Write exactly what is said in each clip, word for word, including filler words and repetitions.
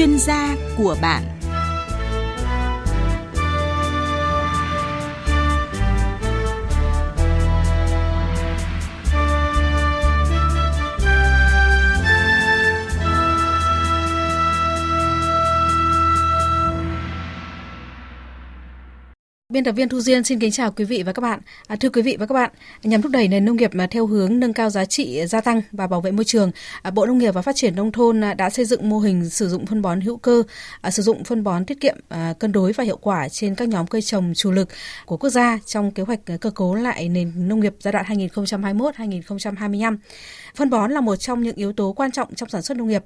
chuyên gia của bạn. Biên tập viên Thu Duyên xin kính chào quý vị và các bạn. À, thưa quý vị và các bạn, nhằm thúc đẩy nền nông nghiệp theo hướng nâng cao giá trị gia tăng và bảo vệ môi trường, Bộ Nông nghiệp và Phát triển nông thôn đã xây dựng mô hình sử dụng phân bón hữu cơ, sử dụng phân bón tiết kiệm, cân đối và hiệu quả trên các nhóm cây trồng chủ lực của quốc gia trong kế hoạch cơ cấu lại nền nông nghiệp giai đoạn hai nghìn không trăm hai mươi mốt đến hai nghìn không trăm hai mươi lăm. Phân bón là một trong những yếu tố quan trọng trong sản xuất nông nghiệp.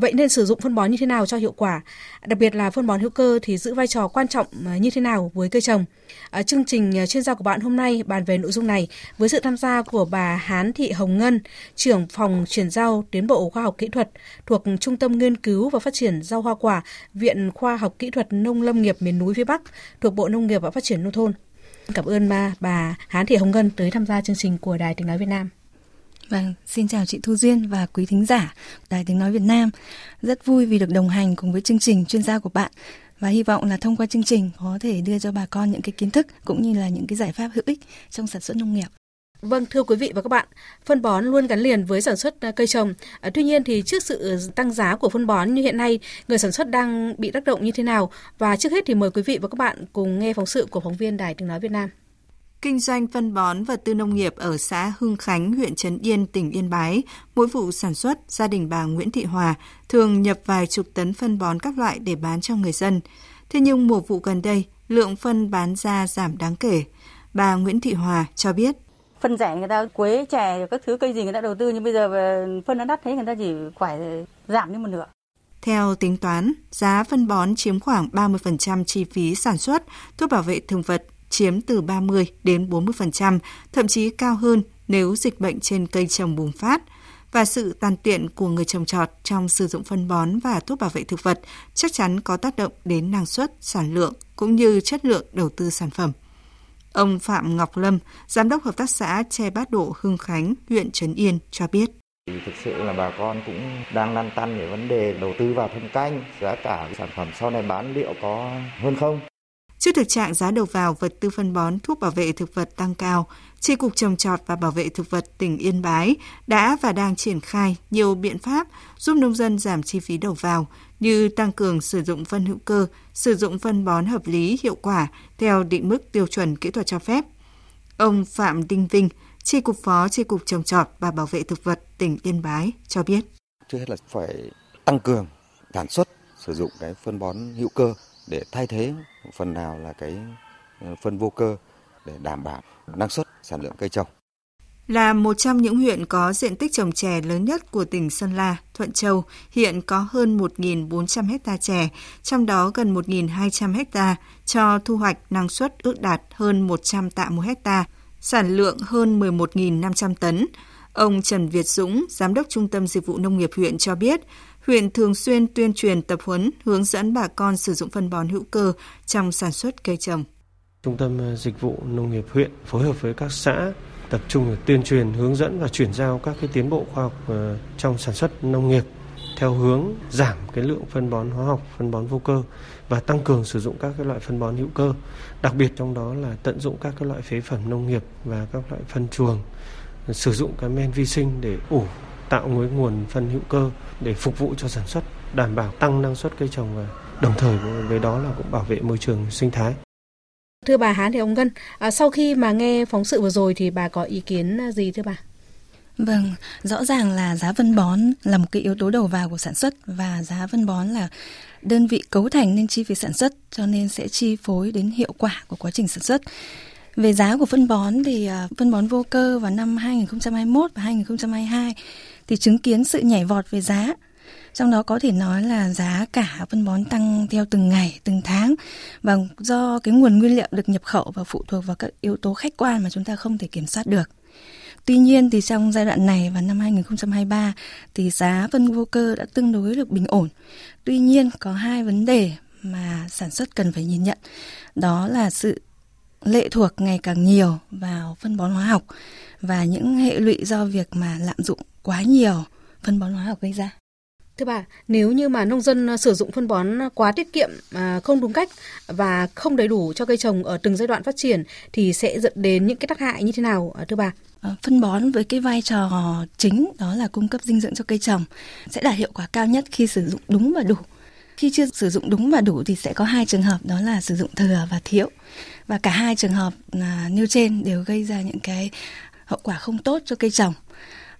Vậy nên sử dụng phân bón như thế nào cho hiệu quả? Đặc biệt là phân bón hữu cơ thì giữ vai trò quan trọng như thế nào với cây trồng? À, chương trình chuyên gia của bạn hôm nay bàn về nội dung này với sự tham gia của bà Hán Thị Hồng Ngân, trưởng phòng chuyển giao tiến bộ khoa học kỹ thuật thuộc Trung tâm Nghiên cứu và Phát triển Rau Hoa Quả, Viện Khoa học Kỹ thuật Nông lâm nghiệp miền núi phía Bắc thuộc Bộ Nông nghiệp và Phát triển nông thôn. Cảm ơn bà, bà Hán Thị Hồng Ngân tới tham gia chương trình của Đài Tiếng Nói Việt Nam. Vâng, xin chào chị Thu Duyên và quý thính giả Đài Tiếng Nói Việt Nam. Rất vui vì được đồng hành cùng với chương trình chuyên gia của bạn. Và hy vọng là thông qua chương trình có thể đưa cho bà con những cái kiến thức cũng như là những cái giải pháp hữu ích trong sản xuất nông nghiệp. Vâng, thưa quý vị và các bạn, phân bón luôn gắn liền với sản xuất cây trồng. À, tuy nhiên thì trước sự tăng giá của phân bón như hiện nay, người sản xuất đang bị tác động như thế nào? Và trước hết thì mời quý vị và các bạn cùng nghe phóng sự của phóng viên Đài Tiếng Nói Việt Nam. Kinh doanh phân bón vật tư nông nghiệp ở xã Hưng Khánh, huyện Trấn Yên, tỉnh Yên Bái, mỗi vụ sản xuất, gia đình bà Nguyễn Thị Hòa thường nhập vài chục tấn phân bón các loại để bán cho người dân. Thế nhưng mùa vụ gần đây, lượng phân bán ra giảm đáng kể. Bà Nguyễn Thị Hòa cho biết. Phân rẻ người ta quế, chè, các thứ cây gì người ta đầu tư, nhưng bây giờ phân nó đắt thế người ta chỉ phải giảm đi một nửa. Theo tính toán, giá phân bón chiếm khoảng ba mươi phần trăm chi phí sản xuất, thuốc bảo vệ thực vật chiếm từ ba mươi đến bốn mươi phần trăm, thậm chí cao hơn nếu dịch bệnh trên cây trồng bùng phát. Và sự tàn tiện của người trồng trọt trong sử dụng phân bón và thuốc bảo vệ thực vật chắc chắn có tác động đến năng suất, sản lượng cũng như chất lượng đầu tư sản phẩm. Ông Phạm Ngọc Lâm, giám đốc hợp tác xã Che Bát Độ Hưng Khánh, huyện Trấn Yên cho biết. Thì thực sự là bà con cũng đang lăn tăn về vấn đề đầu tư vào thâm canh, giá cả sản phẩm sau này bán liệu có hơn không? Trước thực trạng giá đầu vào vật tư phân bón, thuốc bảo vệ thực vật tăng cao, Chi cục Trồng trọt và Bảo vệ thực vật tỉnh Yên Bái đã và đang triển khai nhiều biện pháp giúp nông dân giảm chi phí đầu vào như tăng cường sử dụng phân hữu cơ, sử dụng phân bón hợp lý, hiệu quả theo định mức tiêu chuẩn kỹ thuật cho phép. Ông Phạm Đinh Vinh, Chi cục Phó Chi cục Trồng trọt và Bảo vệ thực vật tỉnh Yên Bái cho biết. Trước hết là phải tăng cường sản xuất, sử dụng cái phân bón hữu cơ để thay thế phần nào là cái phân vô cơ để đảm bảo năng suất, sản lượng cây trồng. Là một trong những huyện có diện tích trồng chè lớn nhất của tỉnh Sơn La, Thuận Châu hiện có hơn một nghìn bốn trăm hectare chè, trong đó gần một nghìn hai trăm hectare cho thu hoạch năng suất ước đạt hơn một trăm tạ một hectare, sản lượng hơn mười một nghìn năm trăm tấn. Ông Trần Việt Dũng, Giám đốc Trung tâm Dịch vụ Nông nghiệp huyện cho biết, huyện thường xuyên tuyên truyền tập huấn hướng dẫn bà con sử dụng phân bón hữu cơ trong sản xuất cây trồng. Trung tâm Dịch vụ Nông nghiệp huyện phối hợp với các xã tập trung tuyên truyền hướng dẫn và chuyển giao các cái tiến bộ khoa học trong sản xuất nông nghiệp theo hướng giảm cái lượng phân bón hóa học, phân bón vô cơ và tăng cường sử dụng các cái loại phân bón hữu cơ, đặc biệt trong đó là tận dụng các cái loại phế phẩm nông nghiệp và các loại phân chuồng, sử dụng cái men vi sinh để ủ tạo nguồn phân hữu cơ để phục vụ cho sản xuất, đảm bảo tăng năng suất cây trồng và đồng thời với đó là cũng bảo vệ môi trường sinh thái. Thưa bà Hán Thị Hồng Ngân, à, sau khi mà nghe phóng sự vừa rồi thì bà có ý kiến gì thưa bà? Vâng, rõ ràng là giá phân bón là một cái yếu tố đầu vào của sản xuất và giá phân bón là đơn vị cấu thành nên chi phí sản xuất cho nên sẽ chi phối đến hiệu quả của quá trình sản xuất. Về giá của phân bón thì phân bón vô cơ vào năm hai nghìn không trăm hai mươi mốt và hai nghìn không trăm hai mươi hai thì chứng kiến sự nhảy vọt về giá. Trong đó có thể nói là giá cả phân bón tăng theo từng ngày, từng tháng và do cái nguồn nguyên liệu được nhập khẩu và phụ thuộc vào các yếu tố khách quan mà chúng ta không thể kiểm soát được. Tuy nhiên thì trong giai đoạn này và năm hai nghìn không trăm hai mươi ba thì giá phân vô cơ đã tương đối được bình ổn. Tuy nhiên có hai vấn đề mà sản xuất cần phải nhìn nhận. Đó là sự lệ thuộc ngày càng nhiều vào phân bón hóa học và những hệ lụy do việc mà lạm dụng quá nhiều phân bón hóa học gây ra. Thưa bà, nếu như mà nông dân sử dụng phân bón quá tiết kiệm, không đúng cách và không đầy đủ cho cây trồng ở từng giai đoạn phát triển thì sẽ dẫn đến những cái tác hại như thế nào thưa bà? Phân bón với cái vai trò chính đó là cung cấp dinh dưỡng cho cây trồng sẽ đạt hiệu quả cao nhất khi sử dụng đúng và đủ. Khi chưa sử dụng đúng và đủ thì sẽ có hai trường hợp, đó là sử dụng thừa và thiếu. Và cả hai trường hợp là nêu trên đều gây ra những cái hậu quả không tốt cho cây trồng.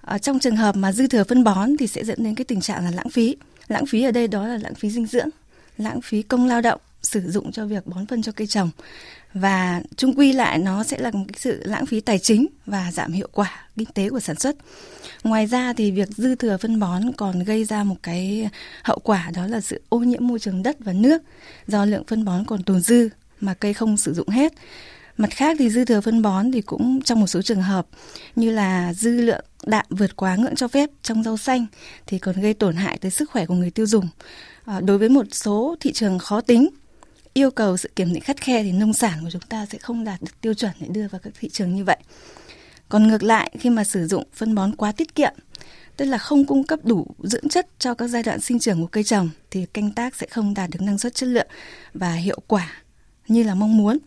Ở trong trường hợp mà dư thừa phân bón thì sẽ dẫn đến cái tình trạng là lãng phí. Lãng phí ở đây đó là lãng phí dinh dưỡng, lãng phí công lao động sử dụng cho việc bón phân cho cây trồng. Và chung quy lại nó sẽ là một cái sự lãng phí tài chính và giảm hiệu quả kinh tế của sản xuất. Ngoài ra thì việc dư thừa phân bón còn gây ra một cái hậu quả đó là sự ô nhiễm môi trường đất và nước do lượng phân bón còn tồn dư mà cây không sử dụng hết. Mặt khác thì dư thừa phân bón thì cũng trong một số trường hợp như là dư lượng đạm vượt quá ngưỡng cho phép trong rau xanh thì còn gây tổn hại tới sức khỏe của người tiêu dùng. À, đối với một số thị trường khó tính, yêu cầu sự kiểm định khắt khe thì nông sản của chúng ta sẽ không đạt được tiêu chuẩn để đưa vào các thị trường như vậy. Còn ngược lại, khi mà sử dụng phân bón quá tiết kiệm, tức là không cung cấp đủ dưỡng chất cho các giai đoạn sinh trưởng của cây trồng thì canh tác sẽ không đạt được năng suất, chất lượng và hiệu quả như là mong muốn.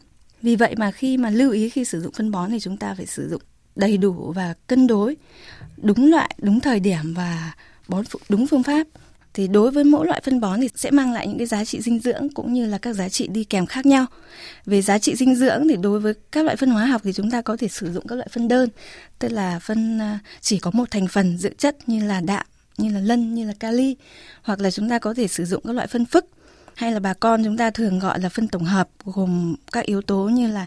Vì vậy mà khi mà lưu ý khi sử dụng phân bón thì chúng ta phải sử dụng đầy đủ và cân đối, đúng loại, đúng thời điểm và bón đúng phương pháp. Thì đối với mỗi loại phân bón thì sẽ mang lại những cái giá trị dinh dưỡng cũng như là các giá trị đi kèm khác nhau. Về giá trị dinh dưỡng thì đối với các loại phân hóa học thì chúng ta có thể sử dụng các loại phân đơn, tức là phân chỉ có một thành phần dưỡng chất như là đạm, như là lân, như là kali, hoặc là chúng ta có thể sử dụng các loại phân phức, hay là bà con chúng ta thường gọi là phân tổng hợp gồm các yếu tố như là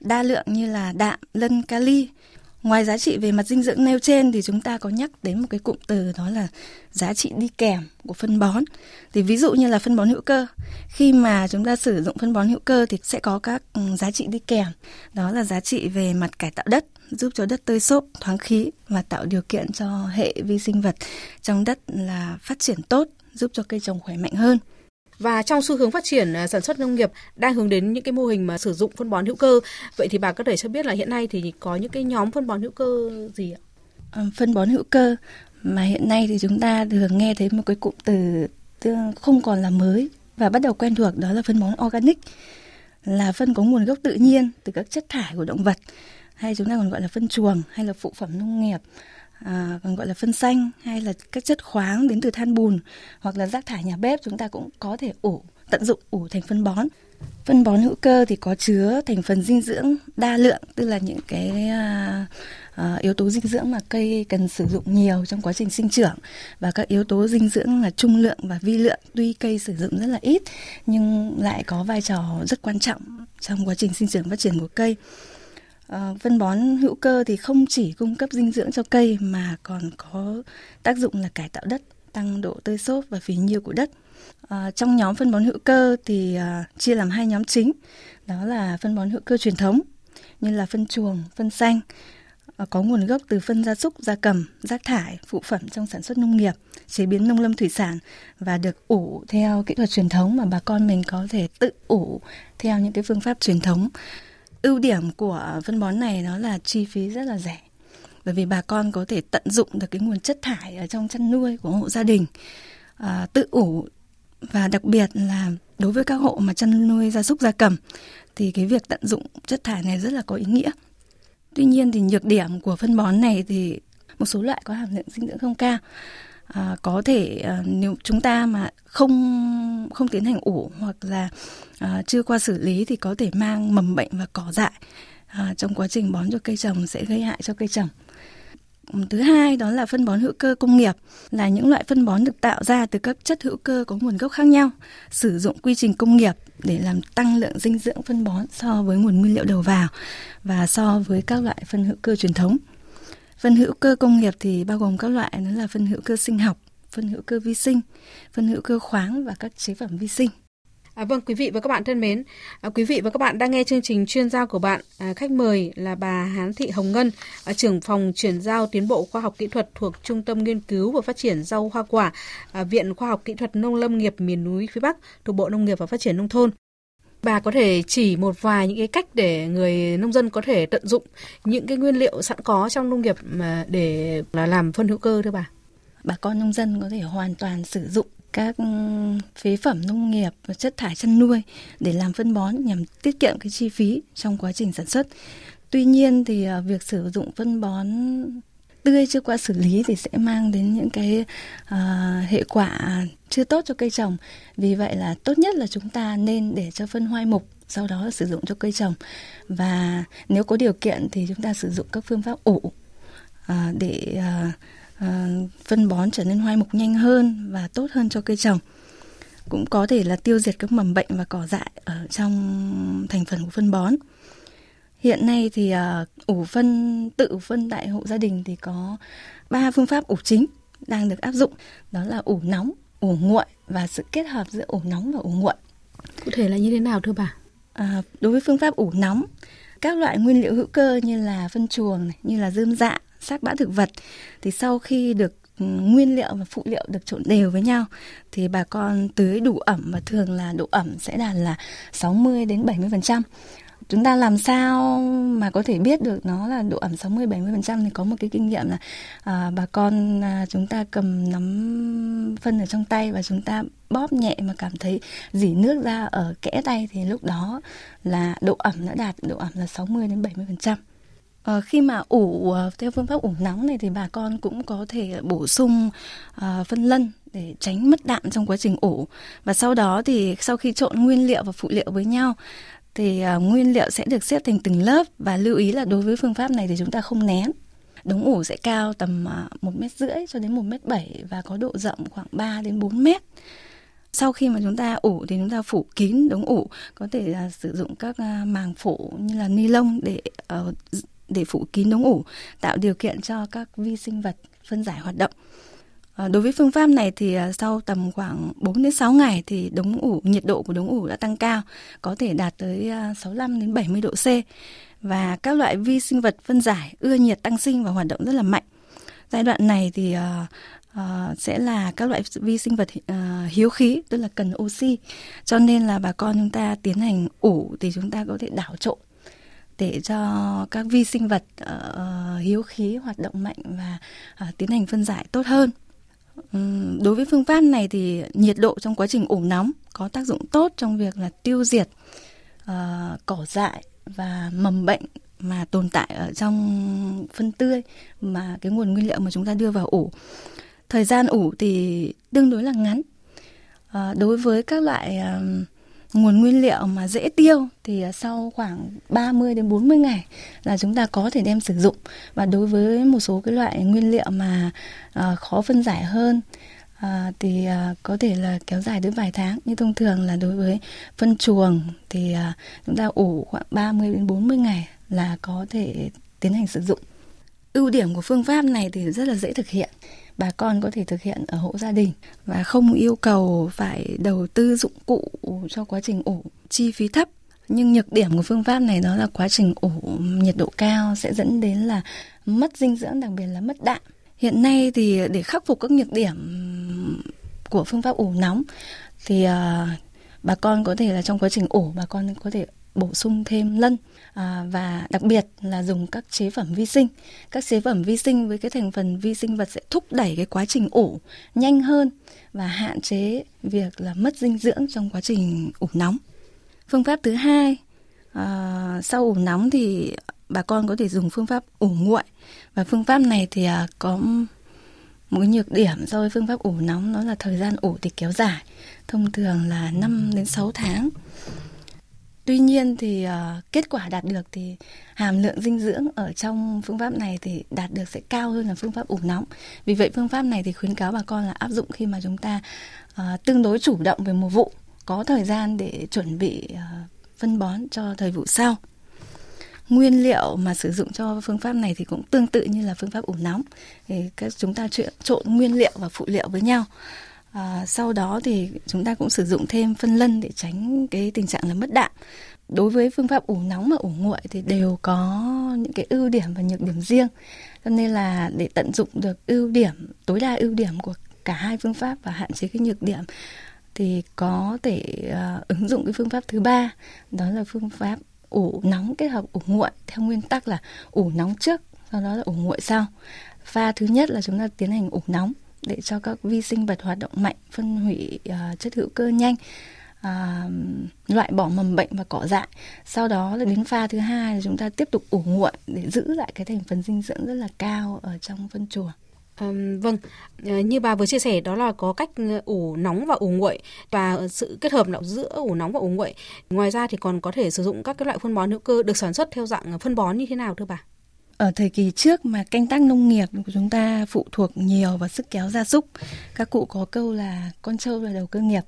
đa lượng như là đạm, lân, kali. Ngoài giá trị về mặt dinh dưỡng nêu trên thì chúng ta có nhắc đến một cái cụm từ đó là giá trị đi kèm của phân bón. Thì ví dụ như là phân bón hữu cơ, khi mà chúng ta sử dụng phân bón hữu cơ thì sẽ có các giá trị đi kèm, đó là giá trị về mặt cải tạo đất, giúp cho đất tơi xốp, thoáng khí và tạo điều kiện cho hệ vi sinh vật trong đất là phát triển tốt, giúp cho cây trồng khỏe mạnh hơn. Và trong xu hướng phát triển sản xuất nông nghiệp đang hướng đến những cái mô hình mà sử dụng phân bón hữu cơ, vậy thì bà có thể cho biết là hiện nay thì có những cái nhóm phân bón hữu cơ gì ạ? Phân bón hữu cơ mà hiện nay thì chúng ta thường nghe thấy một cái cụm từ không còn là mới và bắt đầu quen thuộc, đó là phân bón organic, là phân có nguồn gốc tự nhiên từ các chất thải của động vật, hay chúng ta còn gọi là phân chuồng hay là phụ phẩm nông nghiệp. À, còn gọi là phân xanh hay là các chất khoáng đến từ than bùn hoặc là rác thải nhà bếp, chúng ta cũng có thể ủ, tận dụng ủ thành phân bón. Phân bón hữu cơ thì có chứa thành phần dinh dưỡng đa lượng, tức là những cái à, à, yếu tố dinh dưỡng mà cây cần sử dụng nhiều trong quá trình sinh trưởng, và các yếu tố dinh dưỡng là trung lượng và vi lượng, tuy cây sử dụng rất là ít nhưng lại có vai trò rất quan trọng trong quá trình sinh trưởng phát triển của cây. Phân bón hữu cơ thì không chỉ cung cấp dinh dưỡng cho cây mà còn có tác dụng là cải tạo đất, tăng độ tơi xốp và phì nhiêu của đất. À, trong nhóm phân bón hữu cơ thì à, chia làm hai nhóm chính, đó là phân bón hữu cơ truyền thống như là phân chuồng, phân xanh, à, có nguồn gốc từ phân gia súc, gia cầm, rác thải, phụ phẩm trong sản xuất nông nghiệp, chế biến nông lâm thủy sản và được ủ theo kỹ thuật truyền thống mà bà con mình có thể tự ủ theo những cái phương pháp truyền thống. Ưu điểm của phân bón này đó là chi phí rất là rẻ, bởi vì bà con có thể tận dụng được cái nguồn chất thải ở trong chăn nuôi của hộ gia đình, à, tự ủ. Và đặc biệt là đối với các hộ mà chăn nuôi gia súc gia cầm thì cái việc tận dụng chất thải này rất là có ý nghĩa. Tuy nhiên thì nhược điểm của phân bón này thì một số loại có hàm lượng dinh dưỡng không cao. À, có thể à, nếu chúng ta mà không không tiến hành ủ hoặc là à, chưa qua xử lý thì có thể mang mầm bệnh và cỏ dại à, trong quá trình bón cho cây trồng, sẽ gây hại cho cây trồng. Thứ hai đó là phân bón hữu cơ công nghiệp, là những loại phân bón được tạo ra từ các chất hữu cơ có nguồn gốc khác nhau, sử dụng quy trình công nghiệp để làm tăng lượng dinh dưỡng phân bón so với nguồn nguyên liệu đầu vào và so với các loại phân hữu cơ truyền thống. Phân hữu cơ công nghiệp thì bao gồm các loại đó là phân hữu cơ sinh học, phân hữu cơ vi sinh, phân hữu cơ khoáng và các chế phẩm vi sinh. À, vâng, quý vị và các bạn thân mến, à, quý vị và các bạn đang nghe chương trình Chuyên gia của bạn. À, khách mời là bà Hán Thị Hồng Ngân, à, trưởng phòng chuyển giao tiến bộ khoa học kỹ thuật thuộc Trung tâm Nghiên cứu và Phát triển Rau Hoa Quả, à, Viện Khoa học Kỹ thuật Nông lâm nghiệp miền núi phía Bắc thuộc Bộ Nông nghiệp và Phát triển nông thôn. Bà có thể chỉ một vài những cái cách để người nông dân có thể tận dụng những cái nguyên liệu sẵn có trong nông nghiệp mà để làm phân hữu cơ thưa bà? bà con nông dân có thể hoàn toàn sử dụng các phế phẩm nông nghiệp, chất thải chăn nuôi để làm phân bón nhằm tiết kiệm cái chi phí trong quá trình sản xuất. Tuy nhiên thì việc sử dụng phân bón tươi chưa qua xử lý thì sẽ mang đến những cái uh, hệ quả chưa tốt cho cây trồng. Vì vậy là tốt nhất là chúng ta nên để cho phân hoai mục, sau đó là sử dụng cho cây trồng. Và nếu có điều kiện thì chúng ta sử dụng các phương pháp ủ uh, để uh, uh, phân bón trở nên hoai mục nhanh hơn và tốt hơn cho cây trồng. Cũng có thể là tiêu diệt các mầm bệnh và cỏ dại ở trong thành phần của phân bón. Hiện nay thì uh, ủ phân, tự phân tại hộ gia đình thì có ba phương pháp ủ chính đang được áp dụng. Đó là ủ nóng, ủ nguội và sự kết hợp giữa ủ nóng và ủ nguội. Cụ thể là như thế nào thưa bà? Uh, đối với phương pháp ủ nóng, các loại nguyên liệu hữu cơ như là phân chuồng, như là rơm rạ, xác bã thực vật thì sau khi được nguyên liệu và phụ liệu được trộn đều với nhau thì bà con tưới đủ ẩm, và thường là độ ẩm sẽ đạt là sáu mươi đến bảy mươi phần trăm. Chúng ta làm sao mà có thể biết được nó là độ ẩm sáu mươi đến bảy mươi phần trăm thì có một cái kinh nghiệm là à, bà con à, chúng ta cầm nắm phân ở trong tay và chúng ta bóp nhẹ mà cảm thấy rỉ nước ra ở kẽ tay thì lúc đó là độ ẩm đã đạt độ ẩm là sáu mươi đến bảy mươi phần trăm. À, khi mà ủ theo phương pháp ủ nóng này thì bà con cũng có thể bổ sung à, phân lân để tránh mất đạm trong quá trình ủ, và sau đó thì sau khi trộn nguyên liệu và phụ liệu với nhau thì uh, nguyên liệu sẽ được xếp thành từng lớp, và lưu ý là đối với phương pháp này thì chúng ta không nén. Đống ủ sẽ cao tầm một mét rưỡi cho đến một mét bảy và có độ rộng khoảng ba đến bốn mét. Sau khi mà chúng ta ủ thì chúng ta phủ kín đống ủ, có thể uh, sử dụng các uh, màng phủ như là ni lông để uh, để phủ kín đống ủ, tạo điều kiện cho các vi sinh vật phân giải hoạt động. Đối với phương pháp này thì sau tầm khoảng bốn đến sáu ngày thì đống ủ, nhiệt độ của đống ủ đã tăng cao, có thể đạt tới sáu mươi lăm đến bảy mươi độ C, và các loại vi sinh vật phân giải ưa nhiệt tăng sinh và hoạt động rất là mạnh. Giai đoạn này thì uh, uh, sẽ là các loại vi sinh vật uh, hiếu khí, tức là cần oxy, cho nên là bà con chúng ta tiến hành ủ thì chúng ta có thể đảo trộn để cho các vi sinh vật uh, hiếu khí hoạt động mạnh và uh, tiến hành phân giải tốt hơn. Đối với phương pháp này thì nhiệt độ trong quá trình ủ nóng có tác dụng tốt trong việc là tiêu diệt uh, cỏ dại và mầm bệnh mà tồn tại ở trong phân tươi, mà cái nguồn nguyên liệu mà chúng ta đưa vào ủ. Thời gian ủ thì tương đối là ngắn. Uh, đối với các loại uh, nguồn nguyên liệu mà dễ tiêu thì sau khoảng ba mươi đến bốn mươi ngày là chúng ta có thể đem sử dụng. Và đối với một số cái loại nguyên liệu mà uh, khó phân giải hơn uh, thì uh, có thể là kéo dài đến vài tháng. Như thông thường là đối với phân chuồng thì uh, chúng ta ủ khoảng ba mươi đến bốn mươi ngày là có thể tiến hành sử dụng. Ưu điểm của phương pháp này thì rất là dễ thực hiện. Bà con có thể thực hiện ở hộ gia đình và không yêu cầu phải đầu tư dụng cụ cho quá trình ủ, chi phí thấp. Nhưng nhược điểm của phương pháp này đó là quá trình ủ nhiệt độ cao sẽ dẫn đến là mất dinh dưỡng, đặc biệt là mất đạm. Hiện nay thì để khắc phục các nhược điểm của phương pháp ủ nóng thì bà con có thể là trong quá trình ủ bà con có thể bổ sung thêm lân à, và đặc biệt là dùng các chế phẩm vi sinh. Các chế phẩm vi sinh với cái thành phần vi sinh vật sẽ thúc đẩy cái quá trình ủ nhanh hơn và hạn chế việc là mất dinh dưỡng trong quá trình ủ nóng. Phương pháp thứ hai, à, sau ủ nóng thì bà con có thể dùng phương pháp ủ nguội. Và phương pháp này thì à, có một cái nhược điểm so với phương pháp ủ nóng, đó là thời gian ủ thì kéo dài, thông thường là năm đến sáu tháng. Tuy nhiên thì uh, kết quả đạt được thì hàm lượng dinh dưỡng ở trong phương pháp này thì đạt được sẽ cao hơn là phương pháp ủ nóng. Vì vậy phương pháp này thì khuyến cáo bà con là áp dụng khi mà chúng ta uh, tương đối chủ động về mùa vụ, có thời gian để chuẩn bị uh, phân bón cho thời vụ sau. Nguyên liệu mà sử dụng cho phương pháp này thì cũng tương tự như là phương pháp ủ nóng. Thì các chúng ta trộn nguyên liệu và phụ liệu với nhau. À, sau đó thì chúng ta cũng sử dụng thêm phân lân để tránh cái tình trạng là mất đạm. Đối với phương pháp ủ nóng và ủ nguội thì đều có những cái ưu điểm và nhược điểm riêng. Cho nên là để tận dụng được ưu điểm, tối đa ưu điểm của cả hai phương pháp và hạn chế cái nhược điểm thì có thể uh, ứng dụng cái phương pháp thứ ba, đó là phương pháp ủ nóng kết hợp ủ nguội theo nguyên tắc là ủ nóng trước, sau đó là ủ nguội sau. Pha thứ nhất là chúng ta tiến hành ủ nóng để cho các vi sinh vật hoạt động mạnh, phân hủy uh, chất hữu cơ nhanh, uh, loại bỏ mầm bệnh và cỏ dại. Sau đó là đến pha thứ hai là chúng ta tiếp tục ủ nguội để giữ lại cái thành phần dinh dưỡng rất là cao ở trong phân chuồng. Um, vâng, như bà vừa chia sẻ đó là có cách ủ nóng và ủ nguội và sự kết hợp giữa ủ nóng và ủ nguội. Ngoài ra thì còn có thể sử dụng các cái loại phân bón hữu cơ được sản xuất theo dạng phân bón như thế nào thưa bà? Ở thời kỳ trước mà canh tác nông nghiệp của chúng ta phụ thuộc nhiều vào sức kéo gia súc, các cụ có câu là con trâu là đầu cơ nghiệp.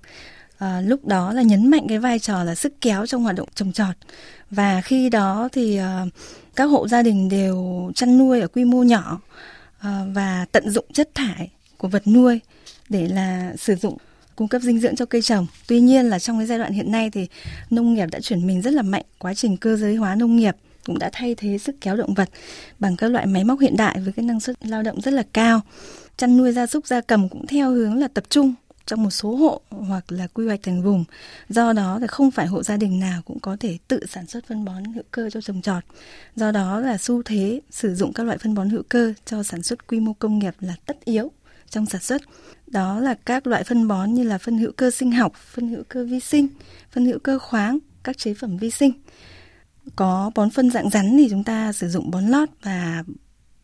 À, lúc đó là nhấn mạnh cái vai trò là sức kéo trong hoạt động trồng trọt. Và khi đó thì à, các hộ gia đình đều chăn nuôi ở quy mô nhỏ à, và tận dụng chất thải của vật nuôi để là sử dụng cung cấp dinh dưỡng cho cây trồng. Tuy nhiên là trong cái giai đoạn hiện nay thì nông nghiệp đã chuyển mình rất là mạnh, quá trình cơ giới hóa nông nghiệp cũng đã thay thế sức kéo động vật bằng các loại máy móc hiện đại với cái năng suất lao động rất là cao. Chăn nuôi gia súc gia cầm cũng theo hướng là tập trung trong một số hộ hoặc là quy hoạch thành vùng. Do đó thì không phải hộ gia đình nào cũng có thể tự sản xuất phân bón hữu cơ cho trồng trọt. Do đó là xu thế sử dụng các loại phân bón hữu cơ cho sản xuất quy mô công nghiệp là tất yếu trong sản xuất. Đó là các loại phân bón như là phân hữu cơ sinh học, phân hữu cơ vi sinh, phân hữu cơ khoáng, các chế phẩm vi sinh. Có bón phân dạng rắn thì chúng ta sử dụng bón lót và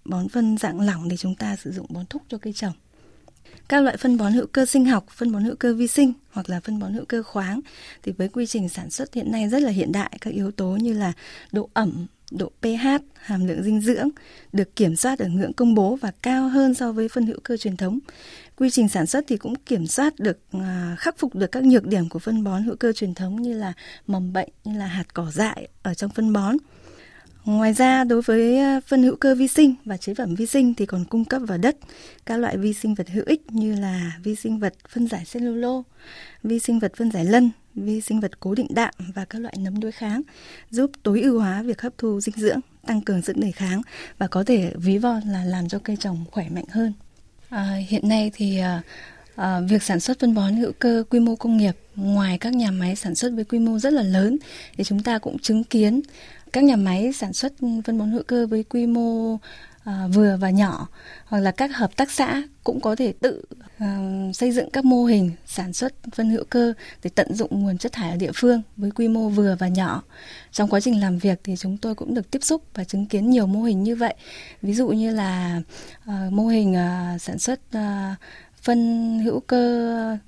bón phân dạng lỏng thì chúng ta sử dụng bón thúc cho cây trồng. Các loại phân bón hữu cơ sinh học, phân bón hữu cơ vi sinh hoặc là phân bón hữu cơ khoáng thì với quy trình sản xuất hiện nay rất là hiện đại, các yếu tố như là độ ẩm, độ pH, hàm lượng dinh dưỡng được kiểm soát ở ngưỡng công bố và cao hơn so với phân hữu cơ truyền thống. Quy trình sản xuất thì cũng kiểm soát được, khắc phục được các nhược điểm của phân bón hữu cơ truyền thống như là mầm bệnh, như là hạt cỏ dại ở trong phân bón. Ngoài ra đối với phân hữu cơ vi sinh và chế phẩm vi sinh thì còn cung cấp vào đất các loại vi sinh vật hữu ích như là vi sinh vật phân giải cellulose, vi sinh vật phân giải lân, vi sinh vật cố định đạm và các loại nấm đối kháng, giúp tối ưu hóa việc hấp thu dinh dưỡng, tăng cường sức đề kháng và có thể ví von là làm cho cây trồng khỏe mạnh hơn. À, hiện nay thì à, à, việc sản xuất phân bón hữu cơ quy mô công nghiệp, ngoài các nhà máy sản xuất với quy mô rất là lớn thì chúng ta cũng chứng kiến các nhà máy sản xuất phân bón hữu cơ với quy mô à, vừa và nhỏ, hoặc là các hợp tác xã cũng có thể tự à, xây dựng các mô hình sản xuất phân hữu cơ để tận dụng nguồn chất thải ở địa phương với quy mô vừa và nhỏ. Trong quá trình làm việc thì chúng tôi cũng được tiếp xúc và chứng kiến nhiều mô hình như vậy. Ví dụ như là à, mô hình à, sản xuất à, phân hữu cơ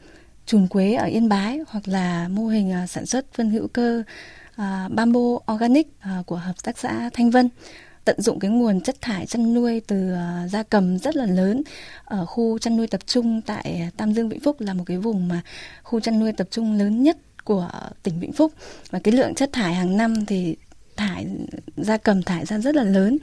trùn quế ở Yên Bái, hoặc là mô hình à, sản xuất phân hữu cơ Uh, Bambo Organic uh, của Hợp tác xã Thanh Vân, tận dụng cái nguồn chất thải chăn nuôi từ uh, gia cầm rất là lớn ở khu chăn nuôi tập trung tại Tam Dương, Vĩnh Phúc, là một cái vùng mà khu chăn nuôi tập trung lớn nhất của tỉnh Vĩnh Phúc, và cái lượng chất thải hàng năm thì thải gia cầm thải ra rất là lớn.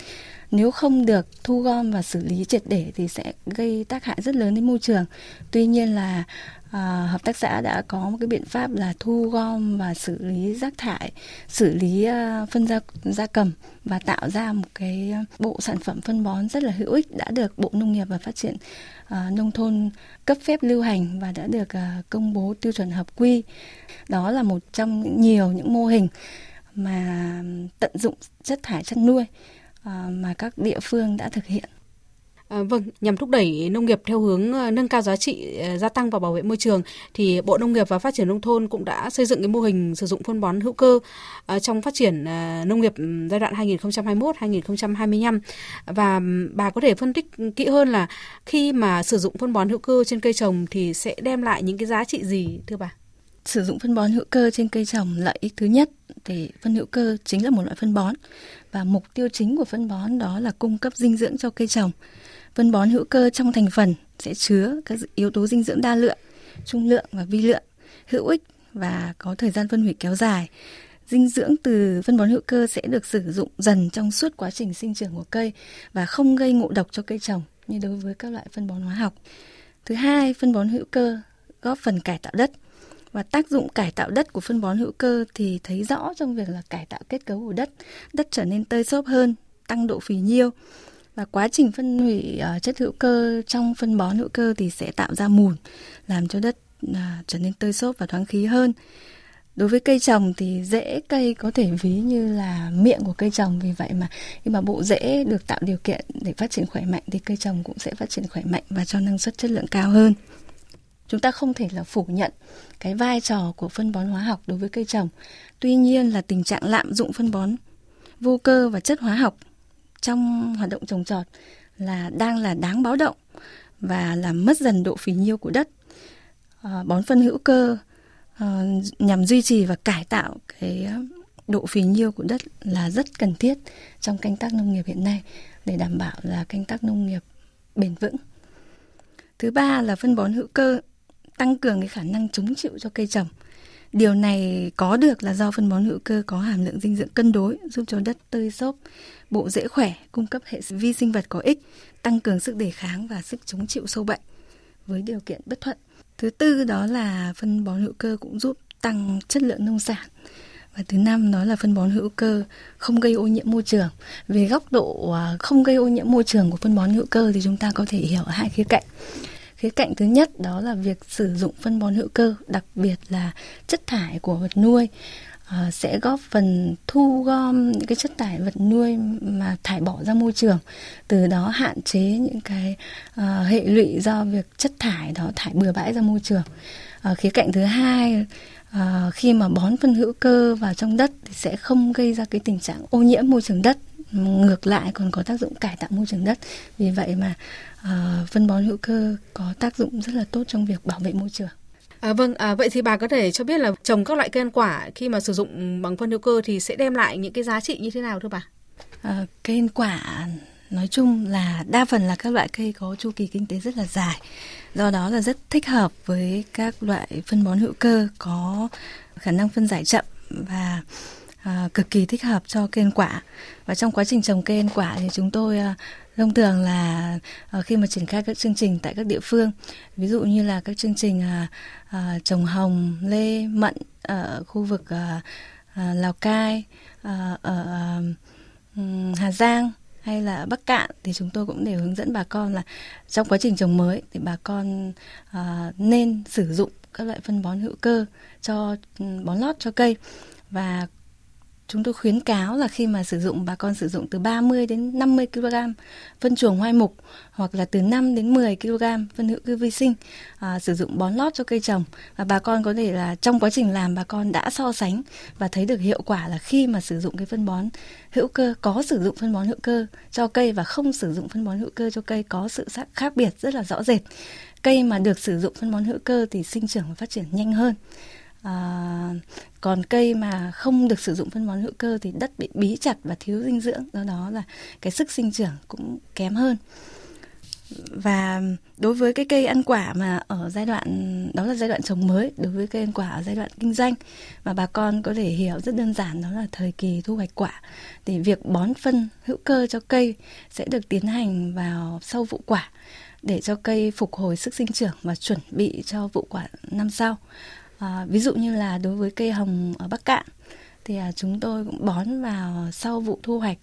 Nếu không được thu gom và xử lý triệt để thì sẽ gây tác hại rất lớn đến môi trường. Tuy nhiên là à, hợp tác xã đã có một cái biện pháp là thu gom và xử lý rác thải, xử lý uh, phân gia, gia cầm và tạo ra một cái bộ sản phẩm phân bón rất là hữu ích, đã được Bộ Nông nghiệp và Phát triển uh, nông thôn cấp phép lưu hành và đã được uh, công bố tiêu chuẩn hợp quy. Đó là một trong nhiều những mô hình mà tận dụng chất thải chăn nuôi uh, mà các địa phương đã thực hiện. À, vâng, nhằm thúc đẩy nông nghiệp theo hướng uh, nâng cao giá trị uh, gia tăng và bảo vệ môi trường thì Bộ Nông nghiệp và Phát triển nông thôn cũng đã xây dựng cái mô hình sử dụng phân bón hữu cơ uh, trong phát triển uh, nông nghiệp giai đoạn hai nghìn không trăm hai mươi mốt đến hai nghìn không trăm hai mươi lăm. Và bà có thể phân tích kỹ hơn là khi mà sử dụng phân bón hữu cơ trên cây trồng thì sẽ đem lại những cái giá trị gì thưa bà? Sử dụng phân bón hữu cơ trên cây trồng, lợi ích thứ nhất thì phân hữu cơ chính là một loại phân bón và mục tiêu chính của phân bón đó là cung cấp dinh dưỡng cho cây trồng. Phân bón hữu cơ trong thành phần sẽ chứa các yếu tố dinh dưỡng đa lượng, trung lượng và vi lượng, hữu ích và có thời gian phân hủy kéo dài. Dinh dưỡng từ phân bón hữu cơ sẽ được sử dụng dần trong suốt quá trình sinh trưởng của cây và không gây ngộ độc cho cây trồng như đối với các loại phân bón hóa học. Thứ hai, phân bón hữu cơ góp phần cải tạo đất. Và tác dụng cải tạo đất của phân bón hữu cơ thì thấy rõ trong việc là cải tạo kết cấu của đất, đất trở nên tơi xốp hơn, tăng độ phì nhiêu. Và quá trình phân hủy uh, chất hữu cơ trong phân bón hữu cơ thì sẽ tạo ra mùn, làm cho đất uh, trở nên tơi xốp và thoáng khí hơn. Đối với cây trồng thì rễ cây có thể ví như là miệng của cây trồng, vì vậy mà khi mà bộ rễ được tạo điều kiện để phát triển khỏe mạnh thì cây trồng cũng sẽ phát triển khỏe mạnh và cho năng suất chất lượng cao hơn. Chúng ta không thể là phủ nhận cái vai trò của phân bón hóa học đối với cây trồng. Tuy nhiên là tình trạng lạm dụng phân bón vô cơ và chất hóa học trong hoạt động trồng trọt là đang là đáng báo động và làm mất dần độ phì nhiêu của đất. À, bón phân hữu cơ à, nhằm duy trì và cải tạo cái độ phì nhiêu của đất là rất cần thiết trong canh tác nông nghiệp hiện nay để đảm bảo là canh tác nông nghiệp bền vững. Thứ ba là phân bón hữu cơ tăng cường cái khả năng chống chịu cho cây trồng. Điều này có được là do phân bón hữu cơ có hàm lượng dinh dưỡng cân đối, giúp cho đất tơi xốp, bộ rễ khỏe, cung cấp hệ vi sinh vật có ích, tăng cường sức đề kháng và sức chống chịu sâu bệnh với điều kiện bất thuận. Thứ tư đó là phân bón hữu cơ cũng giúp tăng chất lượng nông sản. Và thứ năm đó là phân bón hữu cơ không gây ô nhiễm môi trường. Về góc độ không gây ô nhiễm môi trường của phân bón hữu cơ thì chúng ta có thể hiểu ở hai khía cạnh. Khía cạnh thứ nhất đó là việc sử dụng phân bón hữu cơ, đặc biệt là chất thải của vật nuôi, à, sẽ góp phần thu gom những cái chất thải vật nuôi mà thải bỏ ra môi trường, từ đó hạn chế những cái à, hệ lụy do việc chất thải đó thải bừa bãi ra môi trường. À, khía cạnh thứ hai, à, khi mà bón phân hữu cơ vào trong đất thì sẽ không gây ra cái tình trạng ô nhiễm môi trường đất, ngược lại còn có tác dụng cải tạo môi trường đất. Vì vậy mà uh, phân bón hữu cơ có tác dụng rất là tốt trong việc bảo vệ môi trường. À, vâng, à, vậy thì bà có thể cho biết là trồng các loại cây ăn quả khi mà sử dụng bằng phân hữu cơ thì sẽ đem lại những cái giá trị như thế nào thưa bà? À, cây ăn quả nói chung là đa phần là các loại cây có chu kỳ kinh tế rất là dài. Do đó là rất thích hợp với các loại phân bón hữu cơ có khả năng phân giải chậm và À, cực kỳ thích hợp cho cây ăn quả. Và trong quá trình trồng cây ăn quả thì chúng tôi à, thông thường là à, khi mà triển khai các chương trình tại các địa phương, ví dụ như là các chương trình à, à, trồng hồng, lê, mận ở khu vực à, à, Lào Cai, à, ở à, Hà Giang hay là Bắc Cạn, thì chúng tôi cũng đều hướng dẫn bà con là trong quá trình trồng mới thì bà con à, nên sử dụng các loại phân bón hữu cơ cho bón lót cho cây. Và chúng tôi khuyến cáo là khi mà sử dụng, bà con sử dụng từ ba mươi đến năm mươi ki lô gam phân chuồng hoai mục, hoặc là từ năm đến mười ki lô gam phân hữu cơ vi sinh, à, sử dụng bón lót cho cây trồng. Và bà con có thể là trong quá trình làm bà con đã so sánh và thấy được hiệu quả là khi mà sử dụng cái phân bón hữu cơ, có sử dụng phân bón hữu cơ cho cây và không sử dụng phân bón hữu cơ cho cây có sự khác biệt rất là rõ rệt. Cây mà được sử dụng phân bón hữu cơ thì sinh trưởng và phát triển nhanh hơn. À, còn cây mà không được sử dụng phân bón hữu cơ thì đất bị bí chặt và thiếu dinh dưỡng, do đó là cái sức sinh trưởng cũng kém hơn. Và đối với cái cây ăn quả mà ở giai đoạn, đó là giai đoạn trồng mới, đối với cây ăn quả ở giai đoạn kinh doanh mà bà con có thể hiểu rất đơn giản, đó là thời kỳ thu hoạch quả, thì việc bón phân hữu cơ cho cây sẽ được tiến hành vào sau vụ quả để cho cây phục hồi sức sinh trưởng và chuẩn bị cho vụ quả năm sau. À, ví dụ như là đối với cây hồng ở Bắc Cạn thì à, chúng tôi cũng bón vào sau vụ thu hoạch,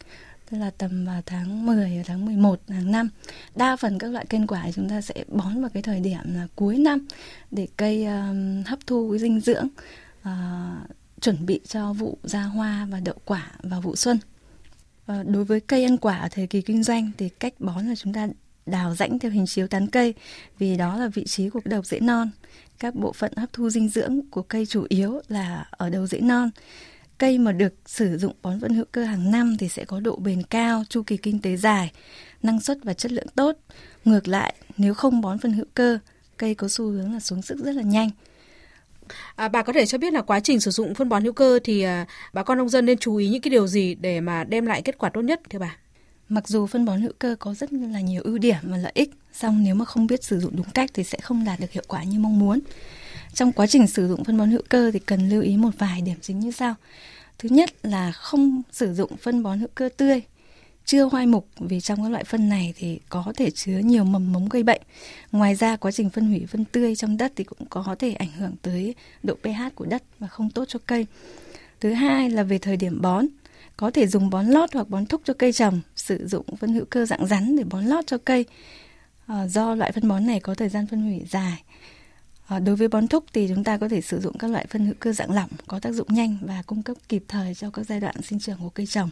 tức là tầm vào tháng mười, tháng mười một hàng năm. Đa phần các loại cây quả chúng ta sẽ bón vào cái thời điểm là cuối năm để cây à, hấp thu cái dinh dưỡng, à, chuẩn bị cho vụ ra hoa và đậu quả vào vụ xuân. À, đối với cây ăn quả ở thời kỳ kinh doanh thì cách bón là chúng ta đào rãnh theo hình chiếu tán cây, vì đó là vị trí của đầu rễ non. Các bộ phận hấp thu dinh dưỡng của cây chủ yếu là ở đầu rễ non. Cây mà được sử dụng bón phân hữu cơ hàng năm thì sẽ có độ bền cao, chu kỳ kinh tế dài, năng suất và chất lượng tốt. Ngược lại, nếu không bón phân hữu cơ, cây có xu hướng là xuống sức rất là nhanh. À, bà có thể cho biết là quá trình sử dụng phân bón hữu cơ thì à, bà con nông dân nên chú ý những cái điều gì để mà đem lại kết quả tốt nhất thưa bà? Mặc dù phân bón hữu cơ có rất là nhiều ưu điểm và lợi ích, song nếu mà không biết sử dụng đúng cách thì sẽ không đạt được hiệu quả như mong muốn. Trong quá trình sử dụng phân bón hữu cơ thì cần lưu ý một vài điểm chính như sau. Thứ nhất là không sử dụng phân bón hữu cơ tươi, chưa hoai mục, vì trong các loại phân này thì có thể chứa nhiều mầm mống gây bệnh. Ngoài ra, quá trình phân hủy phân tươi trong đất thì cũng có thể ảnh hưởng tới độ pH của đất và không tốt cho cây. Thứ hai là về thời điểm bón. Có thể dùng bón lót hoặc bón thúc cho cây trồng, sử dụng phân hữu cơ dạng rắn để bón lót cho cây. À, do loại phân bón này có thời gian phân hủy dài. Đối với bón thúc thì chúng ta có thể sử dụng các loại phân hữu cơ dạng lỏng có tác dụng nhanh và cung cấp kịp thời cho các giai đoạn sinh trưởng của cây trồng.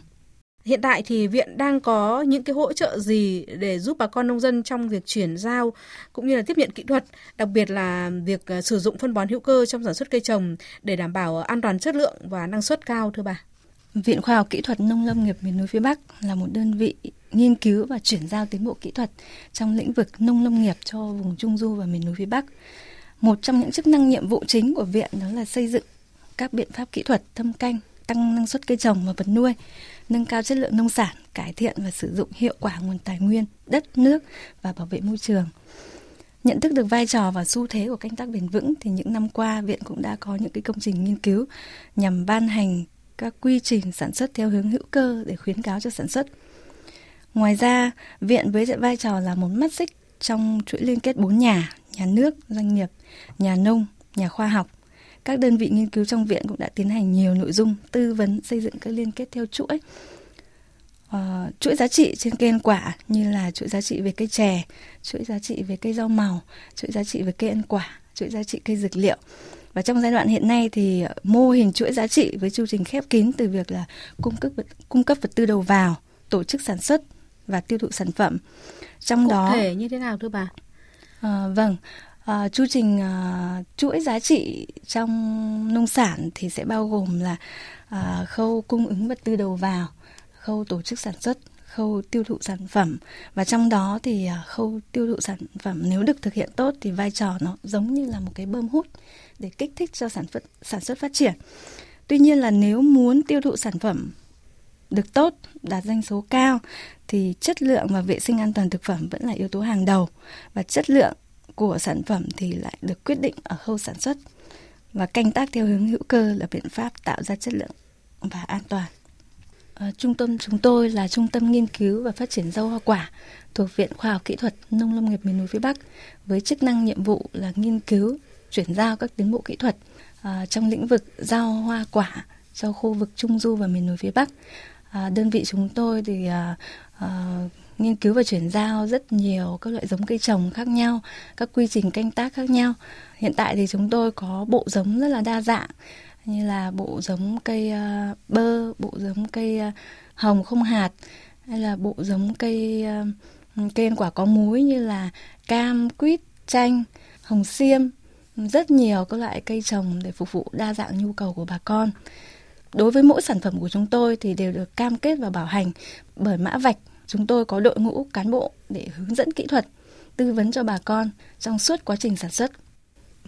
Hiện tại thì Viện đang có những cái hỗ trợ gì để giúp bà con nông dân trong việc chuyển giao cũng như là tiếp nhận kỹ thuật, đặc biệt là việc sử dụng phân bón hữu cơ trong sản xuất cây trồng để đảm bảo an toàn chất lượng và năng suất cao thưa bà? Viện Khoa học Kỹ thuật Nông lâm nghiệp miền núi phía Bắc là một đơn vị nghiên cứu và chuyển giao tiến bộ kỹ thuật trong lĩnh vực nông lâm nghiệp cho vùng Trung Du và miền núi phía Bắc. Một trong những chức năng nhiệm vụ chính của Viện đó là xây dựng các biện pháp kỹ thuật thâm canh, tăng năng suất cây trồng và vật nuôi, nâng cao chất lượng nông sản, cải thiện và sử dụng hiệu quả nguồn tài nguyên, đất, nước và bảo vệ môi trường. Nhận thức được vai trò và xu thế của canh tác bền vững thì những năm qua Viện cũng đã có những cái công trình nghiên cứu nhằm ban hành các quy trình sản xuất theo hướng hữu cơ để khuyến cáo cho sản xuất. Ngoài ra, Viện với vai trò là một mắt xích trong chuỗi liên kết bốn nhà, nhà nước, doanh nghiệp, nhà nông, nhà khoa học. Các đơn vị nghiên cứu trong Viện cũng đã tiến hành nhiều nội dung tư vấn xây dựng các liên kết theo chuỗi. À, chuỗi giá trị trên cây ăn quả như là chuỗi giá trị về cây chè, chuỗi giá trị về cây rau màu, chuỗi giá trị về cây ăn quả, chuỗi giá trị cây dược liệu. Và trong giai đoạn hiện nay thì mô hình chuỗi giá trị với chu trình khép kín từ việc là cung cấp vật, cung cấp vật tư đầu vào, tổ chức sản xuất và tiêu thụ sản phẩm. Trong cụ đó cụ thể như thế nào thưa bà? À, vâng, à, chu trình à, chuỗi giá trị trong nông sản thì sẽ bao gồm là à, khâu cung ứng vật tư đầu vào, khâu tổ chức sản xuất, khâu tiêu thụ sản phẩm. Và trong đó thì à, khâu tiêu thụ sản phẩm nếu được thực hiện tốt thì vai trò nó giống như là một cái bơm hút để kích thích cho sản xuất, sản xuất phát triển. Tuy nhiên là nếu muốn tiêu thụ sản phẩm được tốt, đạt doanh số cao thì chất lượng và vệ sinh an toàn thực phẩm vẫn là yếu tố hàng đầu, và chất lượng của sản phẩm thì lại được quyết định ở khâu sản xuất. Và canh tác theo hướng hữu cơ là biện pháp tạo ra chất lượng và an toàn. À, trung tâm chúng tôi là Trung tâm Nghiên cứu và Phát triển Rau Hoa Quả thuộc Viện Khoa học Kỹ thuật Nông lâm nghiệp miền núi phía Bắc với chức năng nhiệm vụ là nghiên cứu, chuyển giao các tiến bộ kỹ thuật à, trong lĩnh vực rau hoa quả cho khu vực Trung Du và miền núi phía Bắc. À, đơn vị chúng tôi thì à, à, nghiên cứu và chuyển giao rất nhiều các loại giống cây trồng khác nhau, các quy trình canh tác khác nhau. Hiện tại thì chúng tôi có bộ giống rất là đa dạng, như là bộ giống cây à, bơ, bộ giống cây à, hồng không hạt, hay là bộ giống cây, à, cây ăn quả có múi như là cam, quýt, chanh, hồng xiêm, rất nhiều các loại cây trồng để phục vụ đa dạng nhu cầu của bà con. Đối với mỗi sản phẩm của chúng tôi thì đều được cam kết và bảo hành bởi mã vạch. Chúng tôi có đội ngũ cán bộ để hướng dẫn kỹ thuật, tư vấn cho bà con trong suốt quá trình sản xuất.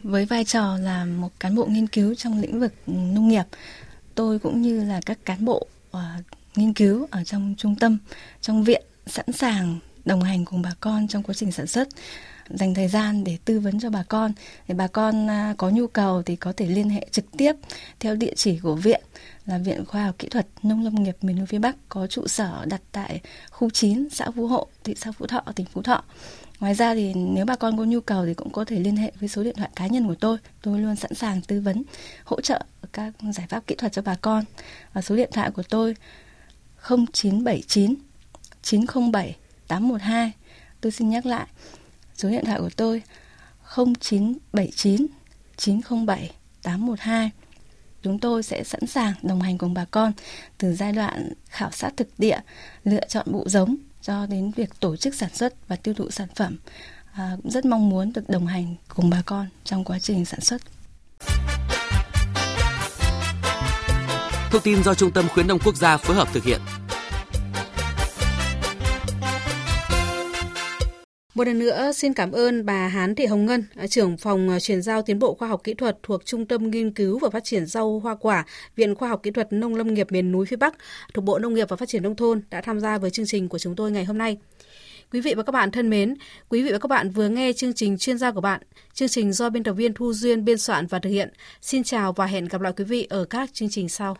Với vai trò là một cán bộ nghiên cứu trong lĩnh vực nông nghiệp, tôi cũng như là các cán bộ uh, nghiên cứu ở trong trung tâm, trong viện sẵn sàng đồng hành cùng bà con trong quá trình sản xuất, dành thời gian để tư vấn cho bà con. Để bà con có nhu cầu thì có thể liên hệ trực tiếp theo địa chỉ của viện là Viện Khoa học Kỹ thuật Nông lâm nghiệp miền núi phía Bắc, có trụ sở đặt tại khu chín, xã Phú Hộ, thị xã Phú Thọ, tỉnh Phú Thọ. Ngoài ra thì nếu bà con có nhu cầu thì cũng có thể liên hệ với số điện thoại cá nhân của tôi. Tôi luôn sẵn sàng tư vấn, hỗ trợ các giải pháp kỹ thuật cho bà con. Và số điện thoại của tôi không chín bảy chín chín không bảy tám một hai. Tôi xin nhắc lại. Số điện thoại của tôi không chín bảy chín chín không bảy tám một hai. Chúng tôi sẽ sẵn sàng đồng hành cùng bà con từ giai đoạn khảo sát thực địa, lựa chọn bộ giống cho đến việc tổ chức sản xuất và tiêu thụ sản phẩm. À, cũng rất mong muốn được đồng hành cùng bà con trong quá trình sản xuất. Thông tin do Trung tâm Khuyến nông Quốc gia phối hợp thực hiện. Một lần nữa xin cảm ơn bà Hán Thị Hồng Ngân, trưởng phòng chuyển giao tiến bộ khoa học kỹ thuật thuộc Trung tâm Nghiên cứu và Phát triển Rau Hoa Quả, Viện Khoa học Kỹ thuật Nông lâm nghiệp miền núi phía Bắc thuộc Bộ Nông nghiệp và Phát triển nông thôn đã tham gia với chương trình của chúng tôi ngày hôm nay. Quý vị và các bạn thân mến, quý vị và các bạn vừa nghe chương trình Chuyên gia của bạn, chương trình do biên tập viên Thu Duyên biên soạn và thực hiện. Xin chào và hẹn gặp lại quý vị ở các chương trình sau.